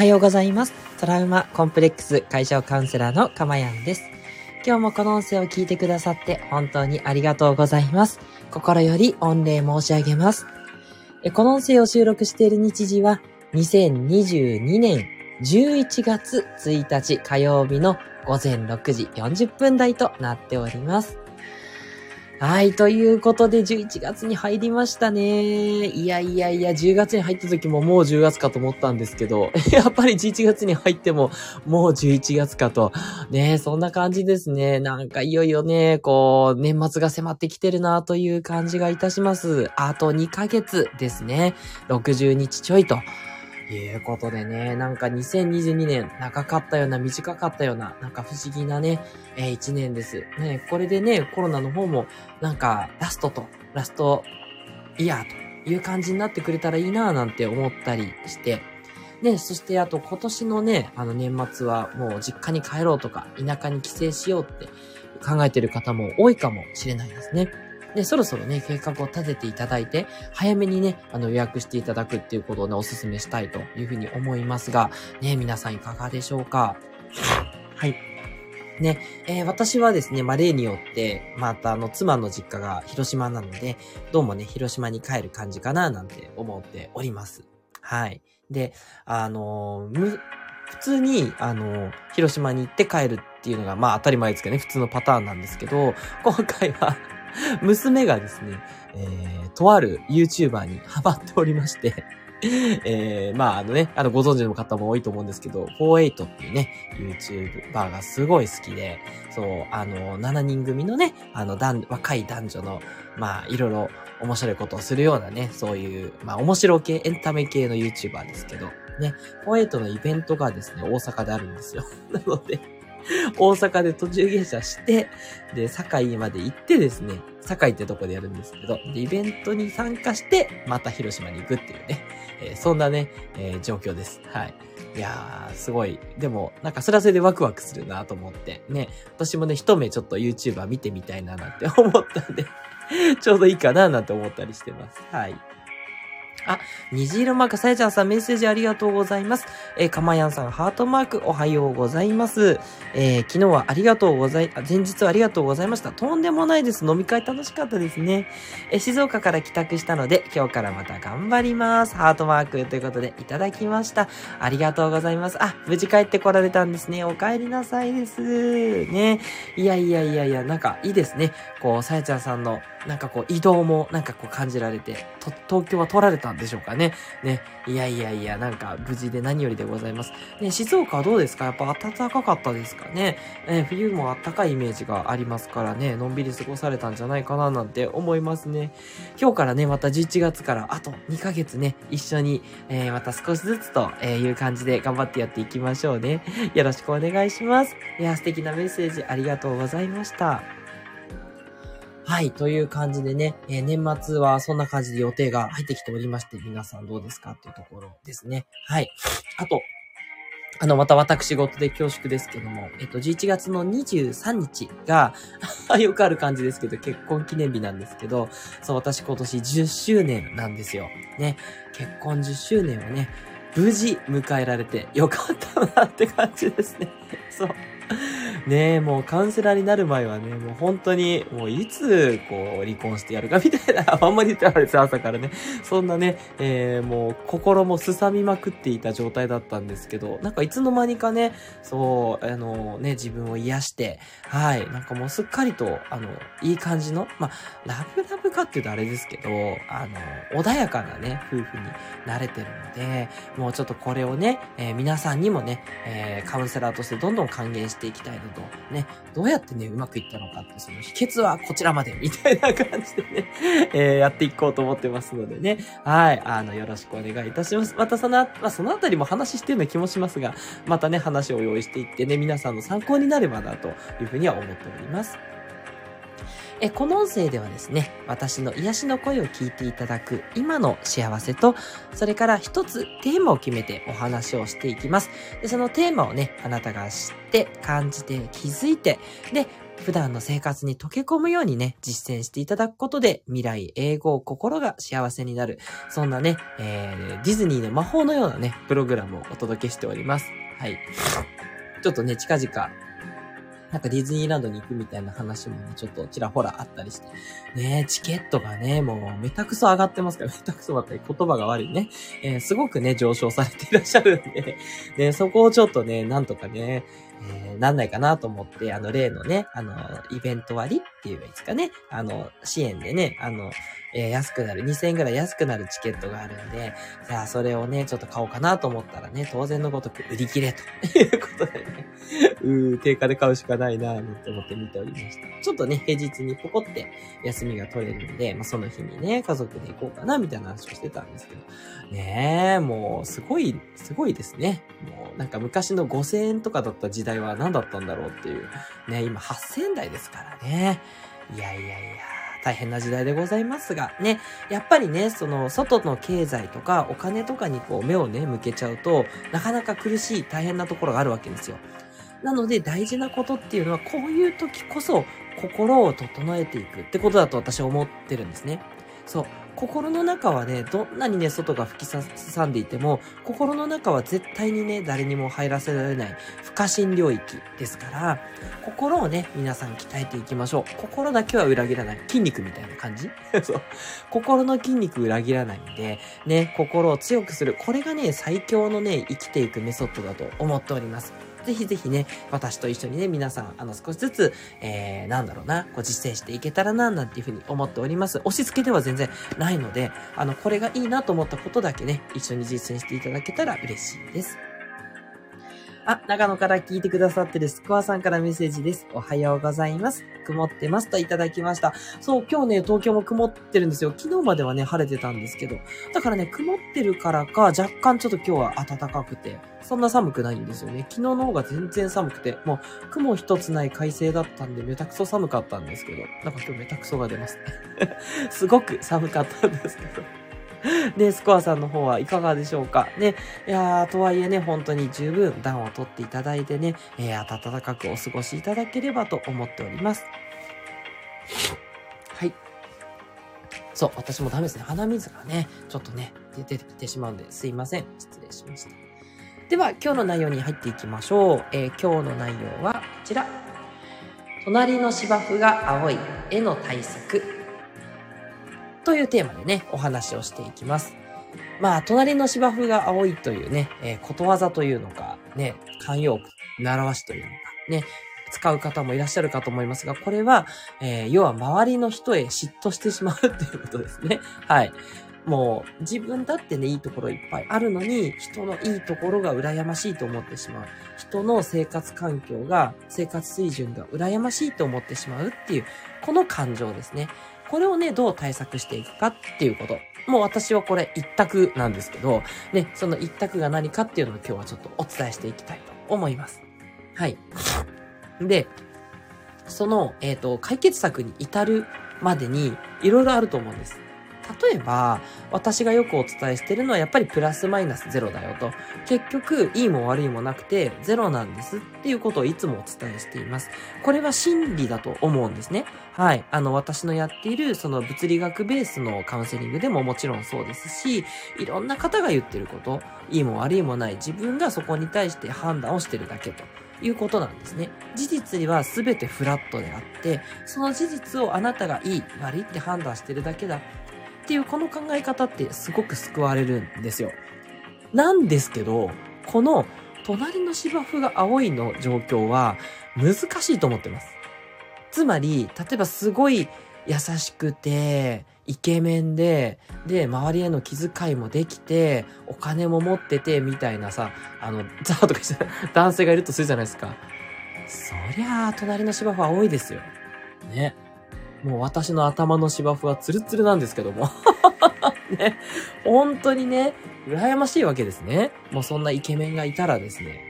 はようございます。トラウマコンプレックス解消カウンセラーのかまやんです。今日もこの音声を聞いてくださって本当にありがとうございます。心より御礼申し上げます。この音声を収録している日時は2022年11月1日火曜日の午前6時40分台となっております。はい、ということで11月に入りましたね。いや、10月に入った時ももう10月かと思ったんですけど、やっぱり11月に入ってももう11月かと。ね、そんな感じですね。なんかいよいよね、こう、年末が迫ってきてるなという感じがいたします。あと2ヶ月ですね。60日ちょいと。いうことでね、なんか2022年長かったような短かったようななんか不思議なね、1年です。ね、これでね、コロナの方もなんかラストイヤーという感じになってくれたらいいなぁなんて思ったりして。ね、そしてあと今年のね、年末はもう実家に帰ろうとか田舎に帰省しようって考えてる方も多いかもしれないですね。で、そろそろね、計画を立てていただいて、早めにね、予約していただくっていうことをね、お勧めしたいというふうに思いますが、ね、皆さんいかがでしょうか？はい。ね、私はですね、例によって、また妻の実家が広島なので、どうもね、広島に帰る感じかな、なんて思っております。はい。で、普通に、広島に行って帰るっていうのが、まあ当たり前ですけどね、普通のパターンなんですけど、今回は、娘がですね、とある YouTuber にハマっておりまして、まあご存知の方も多いと思うんですけど、48っていうね、YouTuber がすごい好きで、そう、7人組のね、若い男女の、まあ、いろいろ面白いことをするようなね、そういう、まあ、面白系、エンタメ系の YouTuber ですけど、ね、48のイベントがですね、大阪であるんですよ。なので、大阪で途中下車して、で、堺まで行ってですね、堺ってとこでやるんですけど、で、イベントに参加して、また広島に行くっていうね、そんなね、状況です。はい。いやー、すごい。でも、なんかそれはそれでワクワクするなと思って、ね、私もね、一目ちょっと YouTuber 見てみたいななんて思ったんで、ちょうどいいかななんて思ったりしてます。はい。あ、虹色マーク、さやちゃんさんメッセージありがとうございます。かまやんさんハートマークおはようございます。昨日は前日はありがとうございました。とんでもないです。飲み会楽しかったですね。静岡から帰宅したので今日からまた頑張ります。ハートマークということでいただきました。ありがとうございます。あ、無事帰ってこられたんですね。お帰りなさいです。ね。いや、なんかいいですね。こう、さやちゃんさんのなんかこう移動もなんかこう感じられて、東京は取られたんでしょうかね。ね。いや、なんか無事で何よりでございます。ね、静岡はどうですか？やっぱ暖かかったですかね。冬も暖かいイメージがありますからね、のんびり過ごされたんじゃないかななんて思いますね。今日からね、また11月からあと2ヶ月ね、一緒に、また少しずつという感じで頑張ってやっていきましょうね。よろしくお願いします。いや、素敵なメッセージありがとうございました。はい、という感じでね、年末はそんな感じで予定が入ってきておりまして、皆さんどうですかっていうところですね。はい。あと、また私事で恐縮ですけども、11月の23日が、よくある感じですけど、結婚記念日なんですけど、そう、私今年10周年なんですよ。ね、結婚10周年をね、無事迎えられてよかったなって感じですね。そう。ねえ、もうカウンセラーになる前はね、もう本当に、もういつ、こう、離婚してやるかみたいな、あんまり言ってられて朝からね、そんなね、もう心もすさみまくっていた状態だったんですけど、なんかいつの間にかね、そう、ね、自分を癒して、はい、なんかもうすっかりと、いい感じの、まあ、ラブラブかっていうとあれですけど、穏やかなね、夫婦になれてるので、もうちょっとこれをね、皆さんにもね、カウンセラーとしてどんどん還元していきたいのとね、どうやってねうまくいったのかってその秘訣はこちらまでみたいな感じでね、やっていこうと思ってますのでね、はい、よろしくお願いいたします。またそのあたりも話してるような気もしますが、またね話を用意していってね、皆さんの参考になればなというふうには思っております。この音声ではですね、私の癒しの声を聞いていただく今の幸せと、それから一つテーマを決めてお話をしていきます。で、そのテーマをね、あなたが知って、感じて、気づいて、で、普段の生活に溶け込むようにね、実践していただくことで、未来永劫心が幸せになる、そんなね、ディズニーの魔法のようなね、プログラムをお届けしております。はい。ちょっとね、近々、なんかディズニーランドに行くみたいな話もね、ちょっとちらほらあったりして。ね、チケットがね、もうめたくそ上がってますから、めたくそばったり言葉が悪いね。すごくね、上昇されていらっしゃるんで、ね、そこをちょっとね、なんとかね、なんないかなと思って、例のね、イベント割っていうんですかね、支援でね、安くなる、2000円ぐらい安くなるチケットがあるんで、じゃあ、それをね、ちょっと買おうかなと思ったらね、当然のごとく売り切れということでね、定価で買うしかないなぁ、と思って見ておりました。ちょっとね、平日にポコって休みが取れるんで、まあ、その日にね、家族で行こうかな、みたいな話をしてたんですけど、ねえ、もう、すごいですね。もう、なんか昔の5000円とかだった時代は何だったんだろうっていうね、今8000円台ですからね。いやいやいや、大変な時代でございますがね、やっぱりね、その外の経済とかお金とかにこう目をね向けちゃうと、なかなか苦しい大変なところがあるわけですよ。なので大事なことっていうのは、こういう時こそ心を整えていくってことだと私は思ってるんですね。そう、心の中はね、どんなにね、外が吹きささんでいても、心の中は絶対にね、誰にも入らせられない不可侵領域ですから、心をね、皆さん鍛えていきましょう。心だけは裏切らない。筋肉みたいな感じそう。心の筋肉裏切らないんで、ね、心を強くする。これがね、最強のね、生きていくメソッドだと思っております。ぜひぜひね、私と一緒にね、皆さん、少しずつ、こう実践していけたらな、なんていうふうに思っております。押し付けでは全然ないので、これがいいなと思ったことだけね、一緒に実践していただけたら嬉しいです。あ、長野から聞いてくださってるスコアさんからメッセージです。おはようございます。曇ってますといただきました。そう、今日ね、東京も曇ってるんですよ。昨日まではね、晴れてたんですけど。だからね、曇ってるからか、若干ちょっと今日は暖かくて、そんな寒くないんですよね。昨日の方が全然寒くて、もう雲一つない快晴だったんで、めたくそ寒かったんですけど、なんか今日めたくそが出ますね。すごく寒かったんですけど。ね、スコアさんの方はいかがでしょうかね。いやー、とはいえね、本当に十分暖をとっていただいてね、暖かくお過ごしいただければと思っております。はい。そう、私もダメですね。鼻水がね、ちょっとね、出てきてしまうんで、すいません。失礼しました。では、今日の内容に入っていきましょう。今日の内容はこちら。隣の芝生が青い絵の対策。というテーマでね、お話をしていきます。まあ、隣の芝生が青いというね、ことわざというのか、ね、慣用句、習わしというのか、ね、使う方もいらっしゃるかと思いますが、これは、要は周りの人へ嫉妬してしまうということですね。はい。もう、自分だってね、いいところいっぱいあるのに、人のいいところが羨ましいと思ってしまう。人の生活環境が、生活水準が羨ましいと思ってしまうっていう、この感情ですね。これをね、どう対策していくかっていうこと。もう私はこれ一択なんですけど、ね、その一択が何かっていうのを今日はちょっとお伝えしていきたいと思います。はい。で、その、解決策に至るまでにいろいろあると思うんです。例えば、私がよくお伝えしてるのはやっぱりプラスマイナスゼロだよと。結局、いいも悪いもなくてゼロなんですっていうことをいつもお伝えしています。これは真理だと思うんですね。はい。私のやっているその物理学ベースのカウンセリングでももちろんそうですし、いろんな方が言ってること、いいも悪いもない自分がそこに対して判断をしてるだけと。いうことなんですね。事実には全てフラットであって、その事実をあなたがいい、悪いって判断してるだけだ。っていうこの考え方ってすごく救われるんですよ。なんですけど、この隣の芝生が青いの状況は難しいと思ってます。つまり、例えばすごい優しくて、イケメンで、周りへの気遣いもできて、お金も持ってて、みたいなさ、ザーとかして男性がいるとするじゃないですか。そりゃあ、隣の芝生は青いですよ。ね。もう私の頭の芝生はツルツルなんですけども。ね。本当にね、羨ましいわけですね。もうそんなイケメンがいたらですね、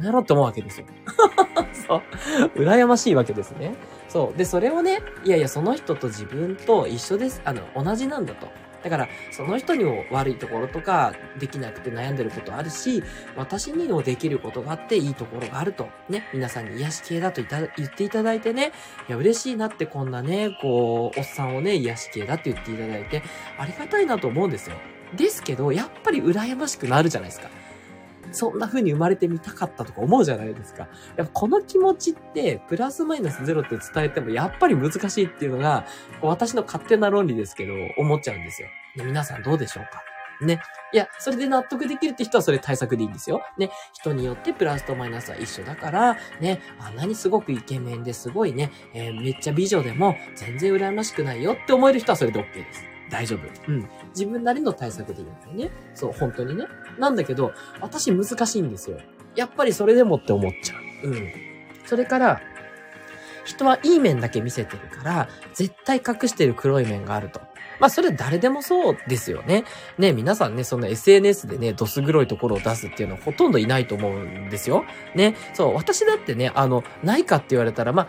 なろうって思うわけですよ。そう。羨ましいわけですね。そう。で、それをね、いやいや、その人と自分と一緒です。同じなんだと。だからその人にも悪いところとかできなくて悩んでることあるし、私にもできることがあっていいところがあるとね、皆さんに癒し系だと言っていただいてね、いや嬉しいなって、こんなねこうおっさんをね癒し系だって言っていただいてありがたいなと思うんですよ。ですけどやっぱり羨ましくなるじゃないですか。そんな風に生まれてみたかったとか思うじゃないですか。やっぱこの気持ちってプラスマイナスゼロって伝えてもやっぱり難しいっていうのが私の勝手な論理ですけど思っちゃうんですよ。で、皆さんどうでしょうかね。いや、それで納得できるって人はそれ対策でいいんですよ。ね。人によってプラスとマイナスは一緒だから、ね。あんなにすごくイケメンですごいね、めっちゃ美女でも全然羨ましくないよって思える人はそれで OK です。大丈夫。うん。自分なりの対策でいいんですよね。そう、本当にね。なんだけど、私難しいんですよ。やっぱりそれでもって思っちゃう。うん。それから、人はいい面だけ見せてるから、絶対隠してる黒い面があると。それは誰でもそうですよね。ね、皆さんね、そんな SNS でね、ドス黒いところを出すっていうのはほとんどいないと思うんですよ。ね、そう、私だってね、ないかって言われたら、あんま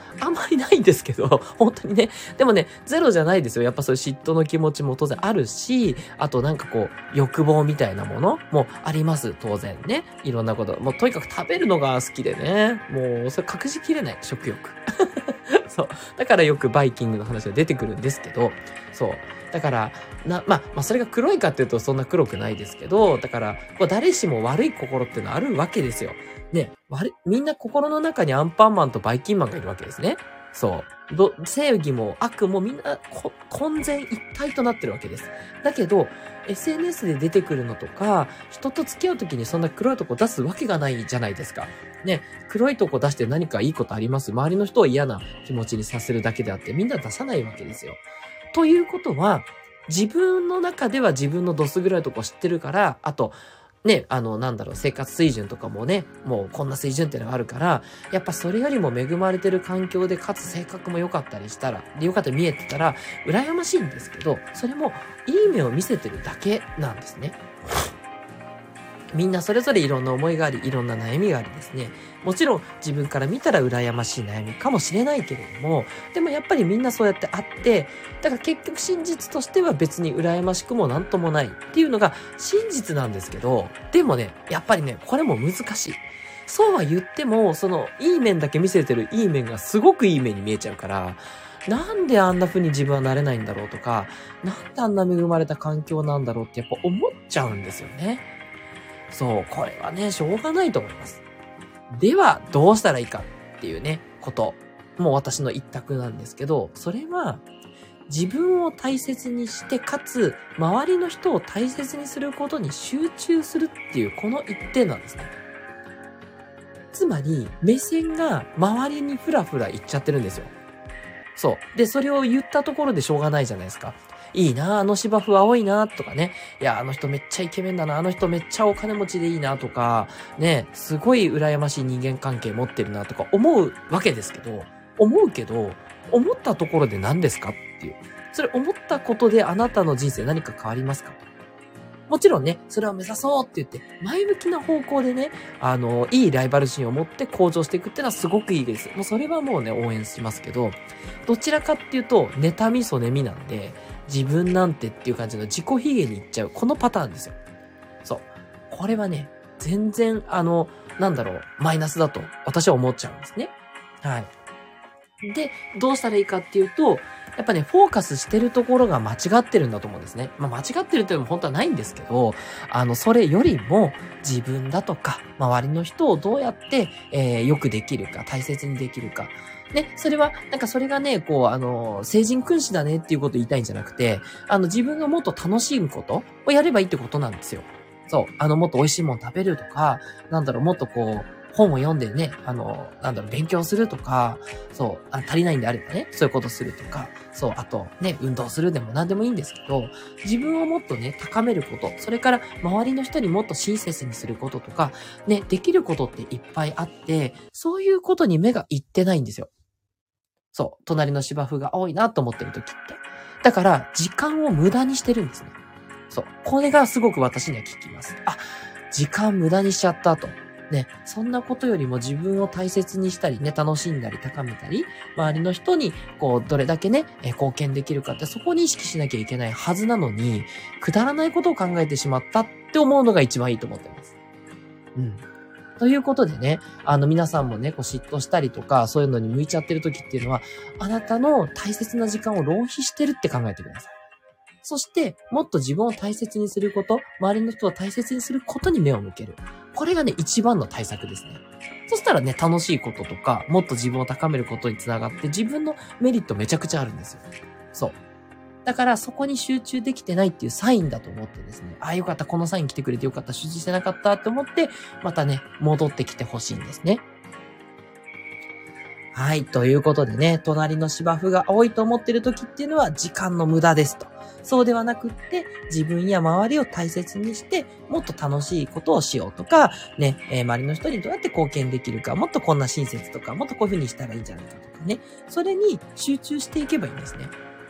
りないんですけど、本当にね。でもね、ゼロじゃないですよ。やっぱそういう嫉妬の気持ちも当然あるし、あとなんかこう、欲望みたいなものもあります。当然ね。いろんなこと。もうとにかく食べるのが好きでね。もう、それ隠しきれない。食欲。そう。だからよくバイキングの話が出てくるんですけど、そう。だから、それが黒いかっていうとそんな黒くないですけど、だから、誰しも悪い心っていうのはあるわけですよ。ね、みんな心の中にアンパンマンとバイキンマンがいるわけですね。そう。正義も悪もみんな混然一体となってるわけです。だけど、SNS で出てくるのとか、人と付き合うときにそんな黒いとこ出すわけがないじゃないですか。ね、黒いとこ出して何かいいことあります？周りの人を嫌な気持ちにさせるだけであって、みんな出さないわけですよ。ということは、自分の中では自分のドス黒いとこ知ってるから、あと、ね、生活水準とかもね、もうこんな水準ってのがあるから、やっぱそれよりも恵まれてる環境で、かつ性格も良かったりしたら、良かったり見えてたら、羨ましいんですけど、それもいい目を見せてるだけなんですね。みんなそれぞれいろんな思いがあり、いろんな悩みがありですね。もちろん自分から見たら羨ましい悩みかもしれないけれども、でもやっぱりみんなそうやってあって、だから結局真実としては別に羨ましくもなんともないっていうのが真実なんですけど、でもね、やっぱりね、これも難しい。そうは言っても、そのいい面だけ見せてるいい面がすごくいい面に見えちゃうから、なんであんな風に自分はなれないんだろうとか、なんであんな恵まれた環境なんだろうってやっぱ思っちゃうんですよね。そう、これはね、しょうがないと思います。では、どうしたらいいかっていうね、こと。もう私の一択なんですけど、それは、自分を大切にして、かつ、周りの人を大切にすることに集中するっていう、この一点なんですね。つまり、目線が周りにふらふらいっちゃってるんですよ。そう。で、それを言ったところでしょうがないじゃないですか。いいな、あの芝生青いな、とかね。いや、あの人めっちゃイケメンだな、あの人めっちゃお金持ちでいいな、とか、ね、すごい羨ましい人間関係持ってるな、とか思うわけですけど、思ったところで何ですかっていう。それ思ったことであなたの人生何か変わりますか？もちろんね、それを目指そうって言って、前向きな方向でね、いいライバル心を持って向上していくってのはすごくいいです。もうそれはもうね、応援しますけど、どちらかっていうと、妬みそねみなんで、自分なんてっていう感じの自己卑下にいっちゃう。このパターンですよ。そう。これはね、全然、マイナスだと私は思っちゃうんですね。はい。で、どうしたらいいかっていうと、やっぱね、フォーカスしてるところが間違ってるんだと思うんですね。間違ってるっていうのも本当はないんですけど、それよりも自分だとか、周りの人をどうやって、よくできるか、大切にできるか。ね、それは、それがね、聖人君子だねっていうことを言いたいんじゃなくて、自分がもっと楽しむことをやればいいってことなんですよ。そう、もっと美味しいもの食べるとか、もっと本を読んでね、勉強するとか、そう、足りないんであればね、そういうことするとか、そう、あとね、運動するでも何でもいいんですけど、自分をもっとね、高めること、それから周りの人にもっと親切にすることとか、ね、できることっていっぱいあって、そういうことに目がいってないんですよ。そう、隣の芝生が青いなと思ってる時って。だから、時間を無駄にしてるんですね。そう、これがすごく私には効きます。あ、時間無駄にしちゃったと。ね、そんなことよりも自分を大切にしたりね、楽しんだり高めたり、周りの人にこうどれだけね、貢献できるかってそこに意識しなきゃいけないはずなのに、くだらないことを考えてしまったって思うのが一番いいと思ってます。うん。ということでね、皆さんもね、こう嫉妬したりとか、そういうのに向いちゃってる時っていうのは、あなたの大切な時間を浪費してるって考えてください。そして、もっと自分を大切にすること、周りの人を大切にすることに目を向ける。これがね、一番の対策ですね。そしたらね、楽しいこととか、もっと自分を高めることにつながって、自分のメリットめちゃくちゃあるんですよ。そう。だからそこに集中できてないっていうサインだと思ってですね、ああよかった、このサイン来てくれてよかった、集中してなかったって思って、またね、戻ってきてほしいんですね。はい、ということでね、隣の芝生が青いと思ってる時っていうのは時間の無駄ですと。そうではなくって、自分や周りを大切にして、もっと楽しいことをしようとか、ね、周りの人にどうやって貢献できるか、もっとこんな親切とか、もっとこういう風にしたらいいんじゃないかとかね、それに集中していけばいいんですね。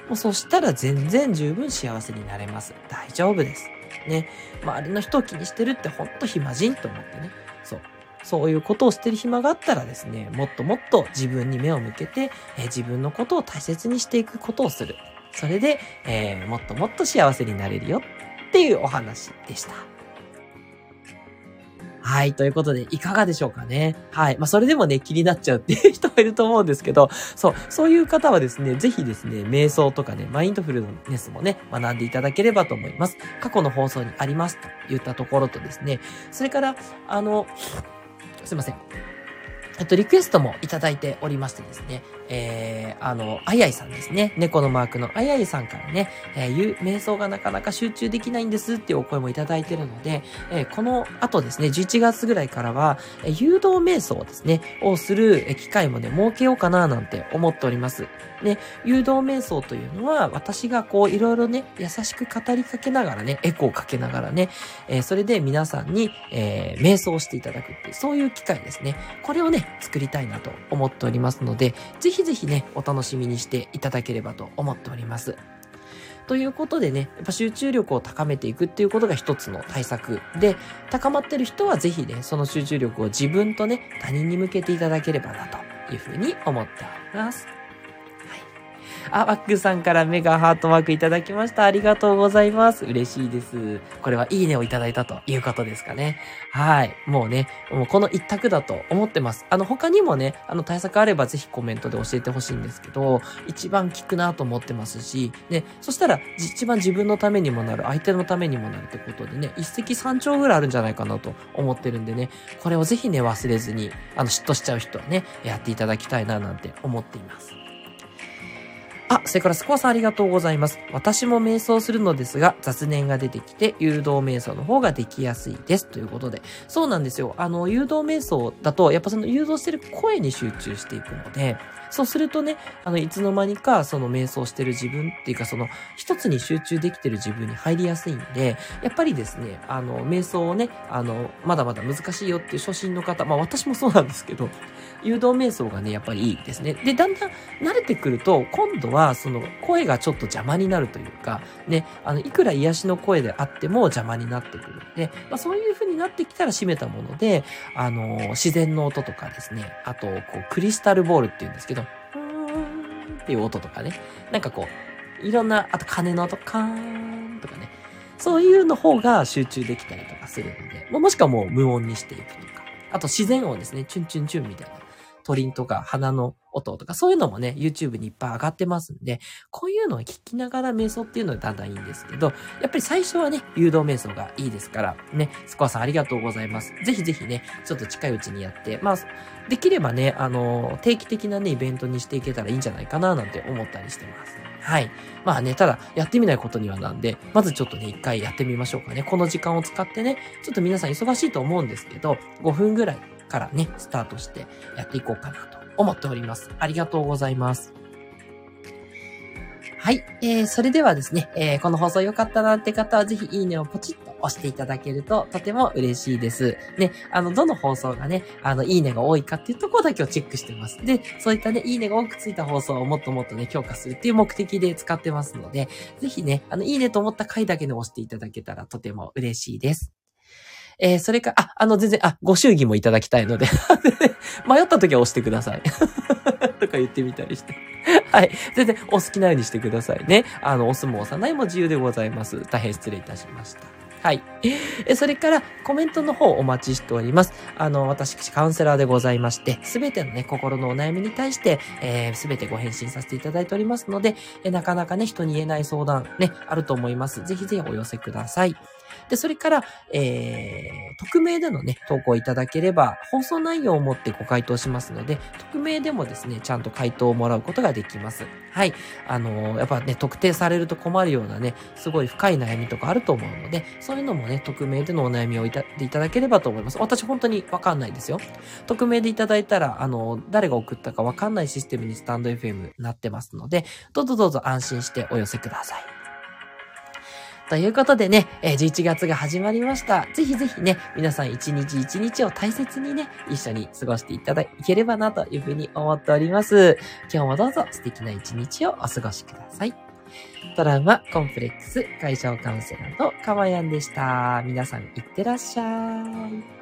もうそしたら全然十分幸せになれます。大丈夫です。ね。周りの人を気にしてるってほんと暇人と思ってね。そう。そういうことをしてる暇があったらですね、もっともっと自分に目を向けて、自分のことを大切にしていくことをする。それで、もっともっと幸せになれるよっていうお話でした。はい。ということで、いかがでしょうかね。はい。それでもね、気になっちゃうっていう人がいると思うんですけど、そういう方はですね、ぜひですね、瞑想とかね、マインドフルネスもね、学んでいただければと思います。過去の放送にありますと言ったところとですね、それから、すいません。リクエストもいただいておりましてですね、あやいさんですね。猫のマークのあやいさんからね、瞑想がなかなか集中できないんですっていうお声もいただいているので、この後ですね、11月ぐらいからは、誘導瞑想ですね、をする機会もね、設けようかななんて思っております。ね、誘導瞑想というのは、私がこう、いろいろね、優しく語りかけながらね、エコーかけながらね、それで皆さんに、瞑想していただくっていう、そういう機会ですね。これをね、作りたいなと思っておりますので、ぜひね、お楽しみにしていただければと思っております。ということでね、やっぱ集中力を高めていくっていうことが一つの対策で、高まってる人はぜひね、その集中力を自分とね、他人に向けていただければなというふうに思っております。はい。あ、ワックさんから目がハートマークいただきました。ありがとうございます。嬉しいです。これはいいねをいただいたということですかね。はい。もうね、もうこの一択だと思ってます。他にもね、対策あればぜひコメントで教えてほしいんですけど、一番効くなと思ってますし、ね、そしたら一番自分のためにもなる、相手のためにもなるってことでね、一石三鳥ぐらいあるんじゃないかなと思ってるんでね、これをぜひね、忘れずに、嫉妬しちゃう人はね、やっていただきたいななんて思っています。あ、それからスコアさんありがとうございます。私も瞑想するのですが、雑念が出てきて、誘導瞑想の方ができやすいです。ということで。そうなんですよ。誘導瞑想だと、やっぱその誘導してる声に集中していくので、そうするとね、いつの間にか、その瞑想してる自分っていうか、その、一つに集中できてる自分に入りやすいんで、やっぱりですね、瞑想をね、まだまだ難しいよっていう初心の方、私もそうなんですけど、誘導瞑想がね、やっぱりいいですね。で、だんだん慣れてくると、今度は、その、声がちょっと邪魔になるというか、ね、いくら癒しの声であっても邪魔になってくるので、そういう風になってきたら閉めたもので、自然の音とかですね、あと、こう、クリスタルボールっていうんですけど、っていう音とかね、なんかこう、いろんな、あと鐘の音、カーンとかね、そういうの方が集中できたりとかするので、もしくはもう無音にしていくとか、あと自然音ですね、チュンチュンチュンみたいな。鳥とか花の音とかそういうのもね、YouTube にいっぱい上がってますんで、こういうのを聞きながら瞑想っていうのはだんだんいいんですけど、やっぱり最初はね、誘導瞑想がいいですから、ね、スコアさんありがとうございます。ぜひね、ちょっと近いうちにやって、できればね、定期的なね、イベントにしていけたらいいんじゃないかななんて思ったりしてます。はい。ただ、やってみないことにはなんで、まずちょっとね、一回やってみましょうかね。この時間を使ってね、ちょっと皆さん忙しいと思うんですけど、5分ぐらい。からね、スタートしてやっていこうかなと思っております。ありがとうございます。はい。それではですね、この放送良かったなって方はぜひいいねをポチッと押していただけるととても嬉しいです。ね、どの放送がね、いいねが多いかっていうところだけをチェックしてます。で、そういったね、いいねが多くついた放送をもっともっとね、強化するっていう目的で使ってますので、ぜひね、いいねと思った回だけで押していただけたらとても嬉しいです。それから、全然、ご祝儀もいただきたいので、迷った時は押してください。とか言ってみたりして。はい。全然、お好きなようにしてくださいね。押すも押さないも自由でございます。大変失礼いたしました。はい。それから、コメントの方お待ちしております。私、カウンセラーでございまして、すべてのね、心のお悩みに対して、すべてご返信させていただいておりますので、なかなかね、人に言えない相談、ね、あると思います。ぜひぜひお寄せください。で、それから、匿名でのね、投稿いただければ、放送内容をもってご回答しますので、匿名でもですね、ちゃんと回答をもらうことができます。はい。やっぱね、特定されると困るようなね、すごい深い悩みとかあると思うので、そういうのもね、匿名でのお悩みをいただければと思います。私本当にわかんないですよ。匿名でいただいたら、誰が送ったかわかんないシステムにスタンド FM なってますので、どうぞ安心してお寄せください。ということでね、11月が始まりました。ぜひぜひね、皆さん一日一日を大切にね、一緒に過ごしていければなというふうに思っております。今日もどうぞ素敵な一日をお過ごしください。トラウマ、コンプレックス、解消カウンセラーのかまやんでした。皆さんいってらっしゃい。